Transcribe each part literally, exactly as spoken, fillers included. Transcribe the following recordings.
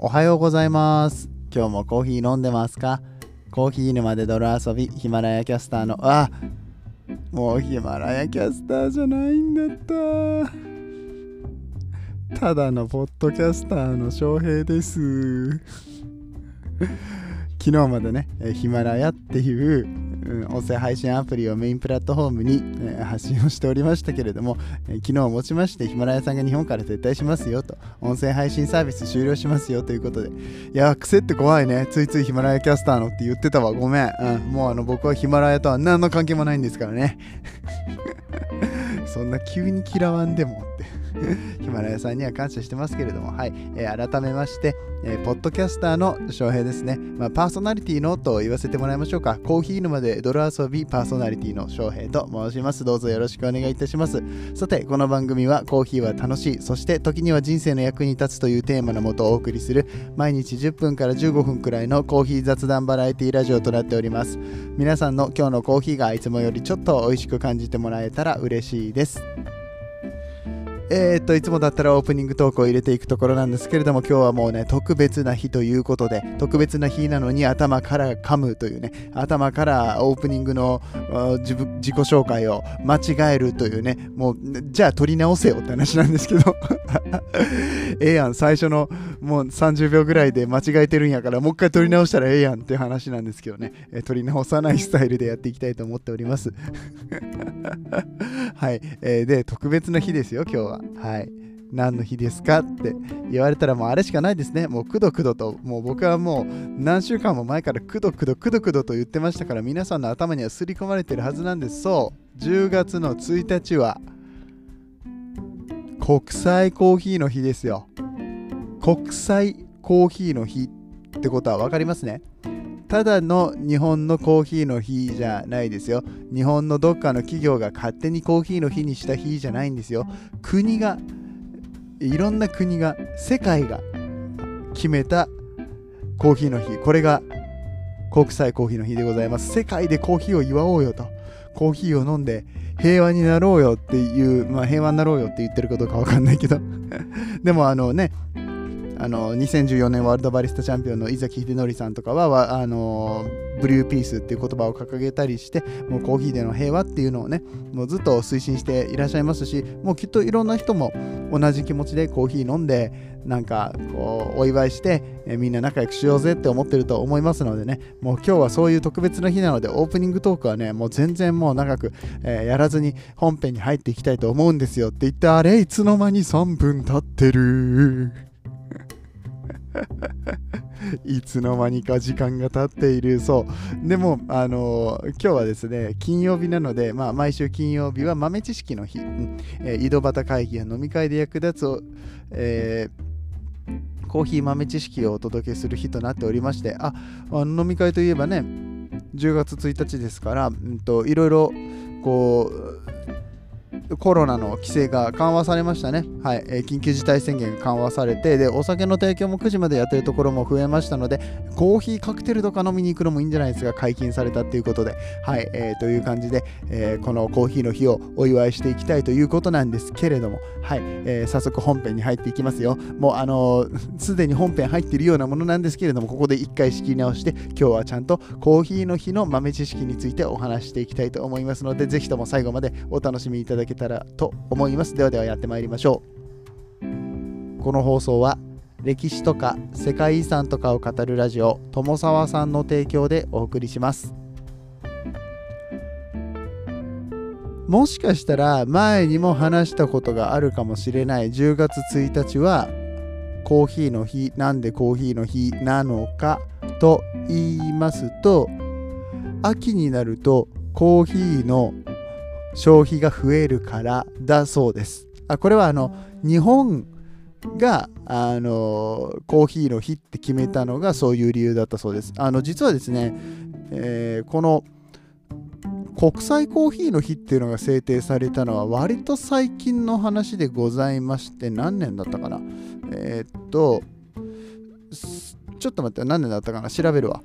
おはようございます。今日もコーヒー飲んでますか？コーヒー沼で泥遊び、ヒマラヤキャスターのあもうヒマラヤキャスターじゃないんだった。ただのポッドキャスターの翔平です昨日までね、ヒマラヤっていう音声配信アプリをメインプラットフォームに発信をしておりましたけれども、昨日をもちましてヒマラヤさんが日本から撤退しますよと、音声配信サービス終了しますよということで、いや癖って怖いね。ついついヒマラヤキャスターのって言ってたわ、ごめん、うん、もうあの僕はヒマラヤとは何の関係もないんですからねそんな急に嫌わんでもってヒマラヤさんには感謝してますけれども、はい、えー、改めまして、えー、ポッドキャスターの翔平ですね、まあ、パーソナリティのと言わせてもらいましょうか。コーヒー沼で泥遊びパーソナリティの翔平と申します。どうぞよろしくお願いいたします。さて、この番組はコーヒーは楽しい、そして時には人生の役に立つというテーマのもとお送りする、毎日じゅっぷんからじゅうごふんくらいのコーヒー雑談バラエティラジオとなっております。皆さんの今日のコーヒーがいつもよりちょっと美味しく感じてもらえたら嬉しいです。えー、っといつもだったらオープニングトークを入れていくところなんですけれども、今日はもうね、特別な日ということで、特別な日なのに頭から噛むというね、頭からオープニングの自分自己紹介を間違えるというね、もうじゃあ撮り直せよって話なんですけどええやん、最初のもうさんじゅうびょうぐらいで間違えてるんやから、もう一回撮り直したらええやんって話なんですけどね、え撮り直さないスタイルでやっていきたいと思っておりますはい、えー、で特別な日ですよ今日は。はい、何の日ですかって言われたらもうあれしかないですね。もうくどくどと、もう僕はもう何週間も前からくどくどくどくどと言ってましたから、皆さんの頭には刷り込まれてるはずなんです。そう、じゅうがつのついたちは国際コーヒーの日ですよ。国際コーヒーの日ってことは分かりますね。ただの日本のコーヒーの日じゃないですよ。日本のどっかの企業が勝手にコーヒーの日にした日じゃないんですよ。国が、いろんな国が、世界が決めたコーヒーの日。これが国際コーヒーの日でございます。世界でコーヒーを祝おうよと。コーヒーを飲んで平和になろうよっていう、まあ平和になろうよって言ってるかどうかわかんないけど。でもあのね、あのにせんじゅうよねんワールドバリスタチャンピオンの井崎秀則さんとかはあのブリューピースっていう言葉を掲げたりして、もうコーヒーでの平和っていうのをね、もうずっと推進していらっしゃいますし、もうきっといろんな人も同じ気持ちでコーヒー飲んで、なんかこうお祝いして、えみんな仲良くしようぜって思ってると思いますのでね、もう今日はそういう特別な日なので、オープニングトークはね、もう全然もう長く、えー、やらずに本編に入っていきたいと思うんですよって言って、あれいつの間にさんぷん経ってるいつの間にか時間が経っている。そうでもあのー、今日はですね、金曜日なので、まあ、毎週金曜日は豆知識の日、うんえー、井戸端会議や飲み会で役立つを、えーコーヒー豆知識をお届けする日となっておりまして、あ、あの飲み会といえばね、じゅうがつついたちですから、うんと、いろいろこうコロナの規制が緩和されましたね。はい、えー、緊急事態宣言が緩和されて、でお酒の提供もくじまでやってるところも増えましたので、コーヒーカクテルとか飲みに行くのもいいんじゃないですか、解禁されたということで、はい、えー、という感じで、えー、このコーヒーの日をお祝いしていきたいということなんですけれども、はい、えー、早速本編に入っていきますよ。もうあのー、すでに本編入っているようなものなんですけれども、ここで一回仕切り直して、今日はちゃんとコーヒーの日の豆知識についてお話していきたいと思いますので、ぜひとも最後までお楽しみいただけたらと思います。ではではやってまいりましょう。この放送は歴史とか世界遺産とかを語るラジオ友沢さんの提供でお送りします。もしかしたら前にも話したことがあるかもしれない、じゅうがつついたちはコーヒーの日、なんでコーヒーの日なのかと言いますと、秋になるとコーヒーの消費が増えるからだそうです。あ、これはあの日本があのコーヒーの日って決めたのがそういう理由だったそうです。あの実はですね、えー、この国際コーヒーの日っていうのが制定されたのは割と最近の話でございまして、何年だったかな、えー、っとちょっと待って、何年だったかな、調べるわ。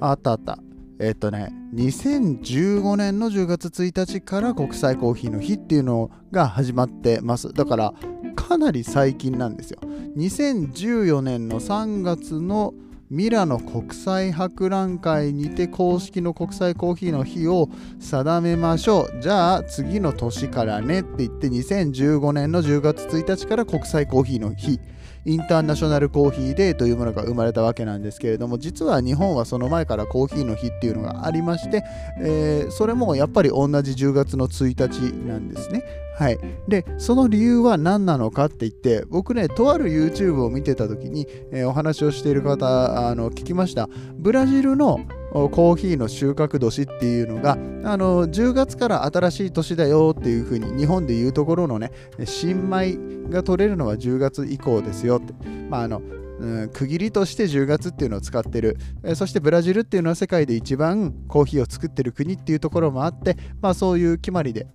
あったあったえっとねにせんじゅうごねんのじゅうがつついたちから国際コーヒーの日っていうのが始まってます。だからかなり最近なんですよ。にせんじゅうよねんのさんがつのミラノ国際博覧会にて公式の国際コーヒーの日を定めましょう、じゃあ次の年からねって言ってにせんじゅうごねんのじゅうがつついたちから国際コーヒーの日、インターナショナルコーヒーデーというものが生まれたわけなんですけれども、実は日本はその前からコーヒーの日っていうのがありまして、えー、それもやっぱり同じじゅうがつのついたちなんですね。はい、でその理由は何なのかって言って僕ねとある YouTube を見てた時に、えー、お話をしている方あの聞きました。ブラジルのコーヒーの収穫年っていうのがあのじゅうがつから新しい年だよっていう風に日本でいうところのね新米が取れるのはじゅうがつ以降ですよって、まああのうん、区切りとしてじゅうがつっていうのを使ってる、えー、そしてブラジルっていうのは世界で一番コーヒーを作ってる国っていうところもあって、まあ、そういう決まりで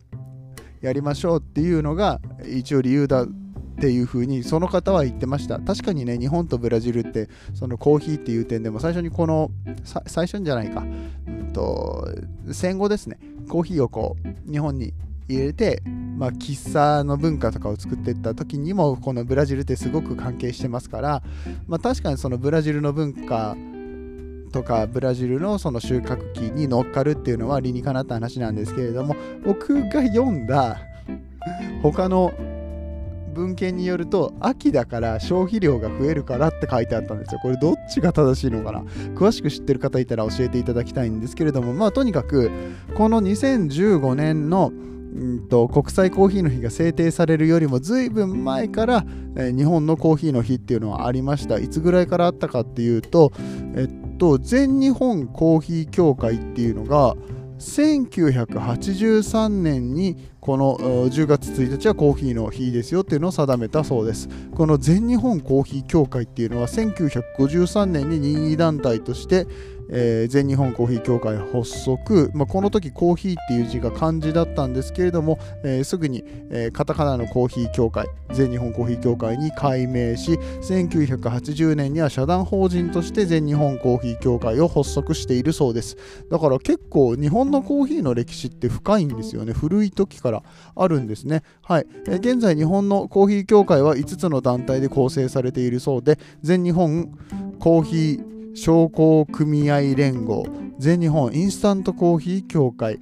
やりましょうっていうのが一応理由だっていう風にその方は言ってました。確かにね日本とブラジルってそのコーヒーっていう点でも最初にこの最初じゃないか、うん、と戦後ですねコーヒーをこう日本に入れて、まあ、喫茶の文化とかを作っていった時にもこのブラジルってすごく関係してますから、まあ、確かにそのブラジルの文化とかブラジルのその収穫期に乗っかるっていうのは理にかなった話なんですけれども、僕が読んだ他の文献によると秋だから消費量が増えるからって書いてあったんですよ。これどっちが正しいのかな、詳しく知ってる方いたら教えていただきたいんですけれども、まあとにかくこのにせんじゅうごねんのうんと国際コーヒーの日が制定されるよりもずいぶん前から、えー、日本のコーヒーの日っていうのはありました。いつぐらいからあったかっていうと、えっと、全日本コーヒー協会っていうのがせんきゅうひゃくはちじゅうさんねんにこのじゅうがつついたちはコーヒーの日ですよっていうのを定めたそうです。この全日本コーヒー協会っていうのはせんきゅうひゃくごじゅうさんねんに任意団体としてえー、全日本コーヒー協会発足、まあ、この時コーヒーっていう字が漢字だったんですけれども、えー、すぐに、えー、カタカナのコーヒー協会全日本コーヒー協会に改名しせんきゅうひゃくはちじゅうねんには社団法人として全日本コーヒー協会を発足しているそうです。だから結構日本のコーヒーの歴史って深いんですよね。古い時からあるんですね。はい、えー、現在日本のコーヒー協会はいつつの団体で構成されているそうで、全日本コーヒー商工組合連合、全日本インスタントコーヒー協会、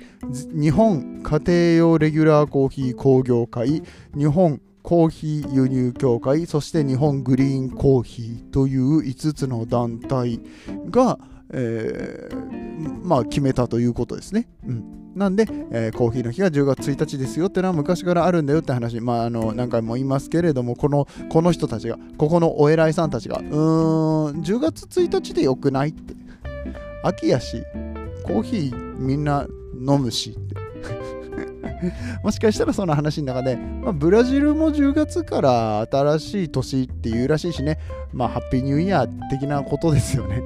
日本家庭用レギュラーコーヒー工業会、日本コーヒー輸入協会、そして日本グリーンコーヒーといういつつの団体が、えー、まあ決めたということですね。うんなんで、えー、コーヒーの日がじゅうがつついたちですよってのは昔からあるんだよって話、まあ、あの何回も言いますけれども、この、この人たちが、ここのお偉いさんたちが、うーん、じゅうがつついたちでよくないって。秋やし、コーヒーみんな飲むしって。もしかしたらその話の中で、まあ、ブラジルもじゅうがつから新しい年っていうらしいしね、まあ、ハッピーニューイヤー的なことですよね。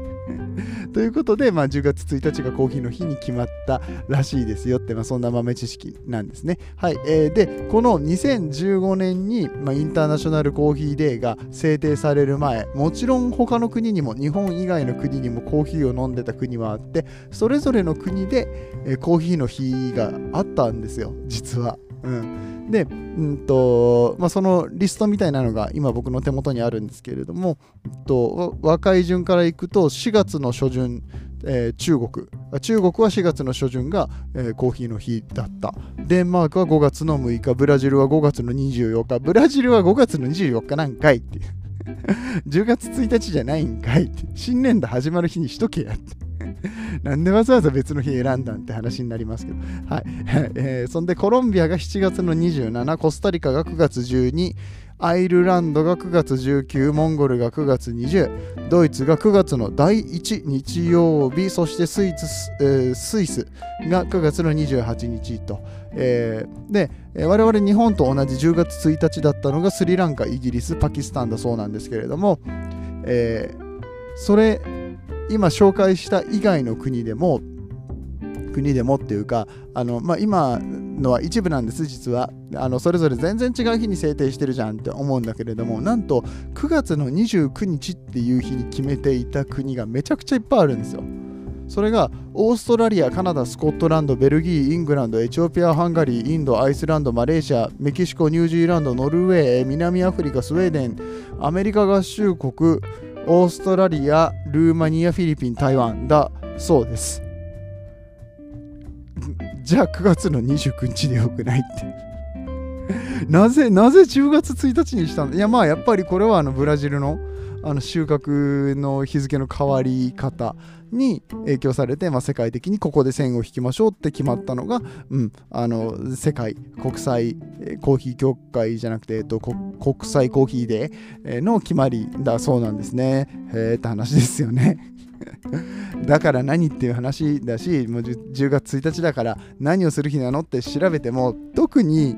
ということで、まあ、じゅうがつついたちがコーヒーの日に決まったらしいですよって、まあ、そんな豆知識なんですね。はい、えー、でこのにせんじゅうごねんに、まあ、インターナショナルコーヒーデーが制定される前、もちろん他の国にも日本以外の国にもコーヒーを飲んでた国はあって、それぞれの国で、えー、コーヒーの日があったんですよ実は。うん、で、うんとまあ、そのリストみたいなのが今僕の手元にあるんですけれども、うん、と若い順からいくとしがつのしょじゅん、えー、中国中国はしがつのしょじゅんが、えー、コーヒーの日だった。デンマークはごがつのむいか、ブラジルはごがつのにじゅうよっか、ブラジルはごがつのにじゅうよっかなんかいっていうじゅうがつついたちじゃないんかいって、新年度始まる日にしとけやってなんでわざわざ別の日選んだんって話になりますけど、はいえー、そんでコロンビアがしちがつのにじゅうなな、コスタリカがくがつじゅうに、アイルランドがくがつじゅうきゅう、モンゴルがくがつにじゅう、ドイツがくがつのだいいちにちようび、そしてスイス、えー、スイスがくがつのにじゅうはちにちと、えー、で我々日本と同じじゅうがつついたちだったのがスリランカ、イギリス、パキスタンだそうなんですけれども、えー、それ今紹介した以外の国でも国でもっていうかあの、まあ、今のは一部なんです。実はあのそれぞれ全然違う日に制定してるじゃんって思うんだけれども、なんとくがつのにじゅうくにちっていう日に決めていた国がめちゃくちゃいっぱいあるんですよ。それがオーストラリア、カナダ、スコットランド、ベルギー、イングランド、エチオピア、ハンガリー、インド、アイスランド、マレーシア、メキシコ、ニュージーランド、ノルウェー、南アフリカ、スウェーデン、アメリカ合衆国、オーストラリア、ルーマニア、フィリピン、台湾だそうです。じゃあくがつのにじゅうくにちでよくないってなぜなぜじゅうがつついたちにしたんだ。いやまあやっぱりこれはあのブラジルのあの収穫の日付の変わり方に影響されて、まあ、世界的にここで線を引きましょうって決まったのが、うん、あの世界国際コーヒー協会じゃなくて、えっと、国際コーヒーデーの決まりだそうなんですね。へーって話ですよねだから何っていう話だし、もうじゅうがつついたちだから何をする日なのって調べても、特に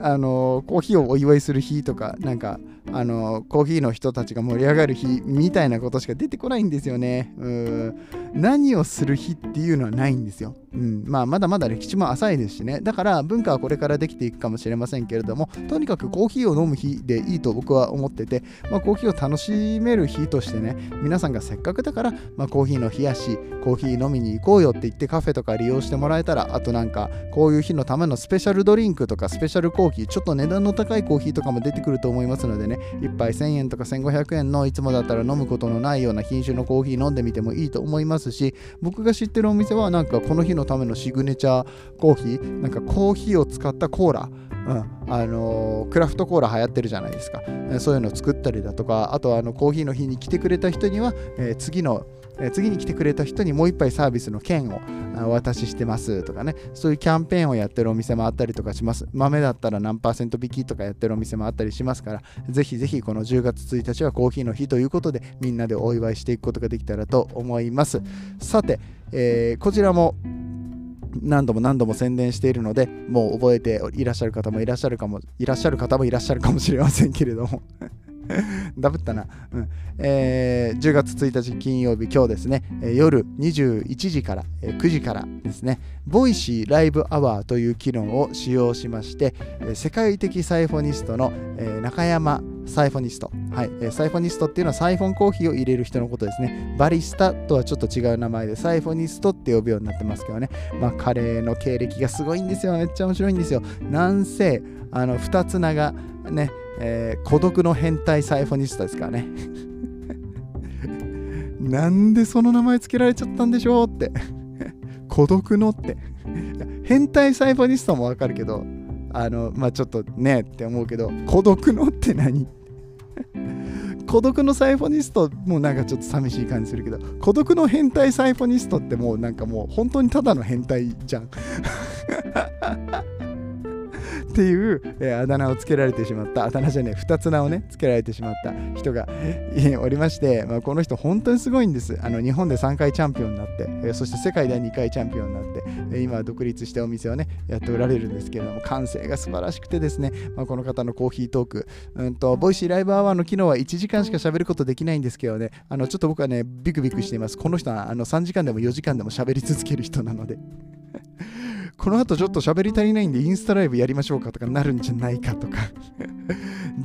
あのコーヒーをお祝いする日とか、なんかあのコーヒーの人たちが盛り上がる日みたいなことしか出てこないんですよね。うーん、何をする日っていうのはないんですよ、うん、まあまだまだ歴史も浅いですしね。だから文化はこれからできていくかもしれませんけれども、とにかくコーヒーを飲む日でいいと僕は思ってて、まあ、コーヒーを楽しめる日としてね、皆さんがせっかくだから、まあ、コーヒーの日やしコーヒー飲みに行こうよって言ってカフェとか利用してもらえたら、あとなんかこういう日のためのスペシャルドリンクとかスペシャルコーヒー、ちょっと値段の高いコーヒーとかも出てくると思いますのでね、いっぱいせんえんとかせんごひゃくえんのいつもだったら飲むことのないような品種のコーヒー飲んでみてもいいと思いますし、僕が知ってるお店はなんかこの日のためのシグネチャーコーヒー、なんかコーヒーを使ったコーラ、うん、あのー、クラフトコーラ流行ってるじゃないですか。そういうのを作ったりだとか、あとあのコーヒーの日に来てくれた人には、えー、次の次に来てくれた人にもう一杯サービスの券をお渡ししてますとかね、そういうキャンペーンをやってるお店もあったりとかします。豆だったら何パーセント引きとかやってるお店もあったりしますから、ぜひぜひこのじゅうがつついたちはコーヒーの日ということで、みんなでお祝いしていくことができたらと思います。さて、えー、こちらも何度も何度も宣伝しているので、もう覚えていらっしゃる方もいらっしゃるかもいらっしゃる方もいらっしゃるかもしれませんけれどもダブったな、うん、えー、じゅうがつついたち金曜日、今日ですね、えー、夜にじゅういちじから、えー、くじからですね、ボイシーライブアワーという機能を使用しまして、えー、世界的サイフォニストの、えー、中山サイフォニスト、はい、えー、サイフォニストっていうのはサイフォンコーヒーを入れる人のことですね。バリスタとはちょっと違う名前でサイフォニストって呼ぶようになってますけどね、まあ、彼の経歴がすごいんですよ。めっちゃ面白いんですよ。なんせあの二つ名がね、えー、孤独の変態サイフォニストですからねなんでその名前つけられちゃったんでしょうって孤独のって変態サイフォニストもわかるけど、あのまあちょっとねって思うけど、孤独のって何孤独のサイフォニストもなんかちょっと寂しい感じするけど、孤独の変態サイフォニストってもうなんかもう本当にただの変態じゃんっていう、えー、あだ名をつけられてしまった、あだ名じゃねえふたつ名をねつけられてしまった人がおりまして、まあ、この人本当にすごいんです。あの日本でさんかいチャンピオンになって、えー、そして世界でにかいチャンピオンになって、えー、今は独立してお店をねやっておられるんですけれども、感性が素晴らしくてですね、まあ、この方のコーヒートーク、うんとボイシーライブアワーの機能はいちじかんしか喋ることできないんですけどね、あのちょっと僕はねビクビクしています。この人はあのさんじかんでもよじかんでも喋り続ける人なのでこの後ちょっと喋り足りないんでインスタライブやりましょうかとかなるんじゃないかとか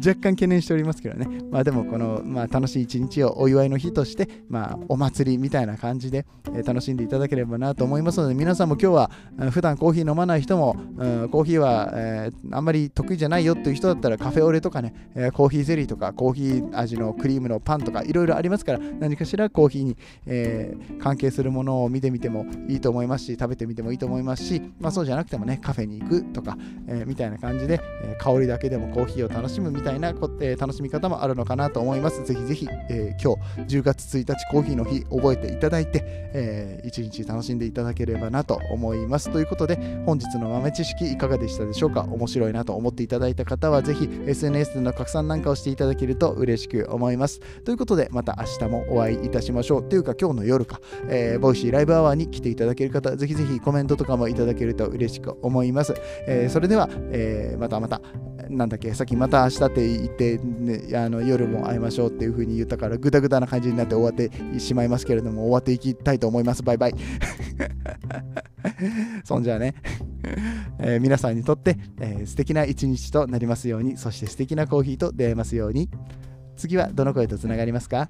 若干懸念しておりますけどね。まあでもこの、まあ、楽しい一日をお祝いの日として、まあ、お祭りみたいな感じで、えー、楽しんでいただければなと思いますので、皆さんも今日は普段コーヒー飲まない人も、うん、コーヒーは、えー、あんまり得意じゃないよっていう人だったらカフェオレとかね、えー、コーヒーゼリーとかコーヒー味のクリームのパンとかいろいろありますから、何かしらコーヒーに、えー、関係するものを見てみてもいいと思いますし、食べてみてもいいと思いますし、まあ、そうじゃなくてもねカフェに行くとか、えー、みたいな感じで、えー、香りだけでもコーヒーを楽しむみたいなこ、えー、楽しみ方もあるのかなと思います。ぜひぜひ、えー、今日じゅうがつついたちコーヒーの日覚えていただいて、えー、一日楽しんでいただければなと思いますということで、本日の豆知識いかがでしたでしょうか。面白いなと思っていただいた方はぜひ エスエヌエス の拡散なんかをしていただけると嬉しく思いますということで、また明日もお会いいたしましょうというか今日の夜か、えー、ボイシーライブアワーに来ていただける方ぜひぜひコメントとかもいただけけると嬉しく思います、えー、それでは、えー、またまたなんだっけさっきまた明日って言って、ね、あの夜も会いましょうっていう風に言ったからグダグダな感じになって終わってしまいますけれども、終わっていきたいと思います。バイバイそんじゃあね、えー、皆さんにとって、えー、素敵な一日となりますように、そして素敵なコーヒーと出会えますように。次はどの声とつながりますか。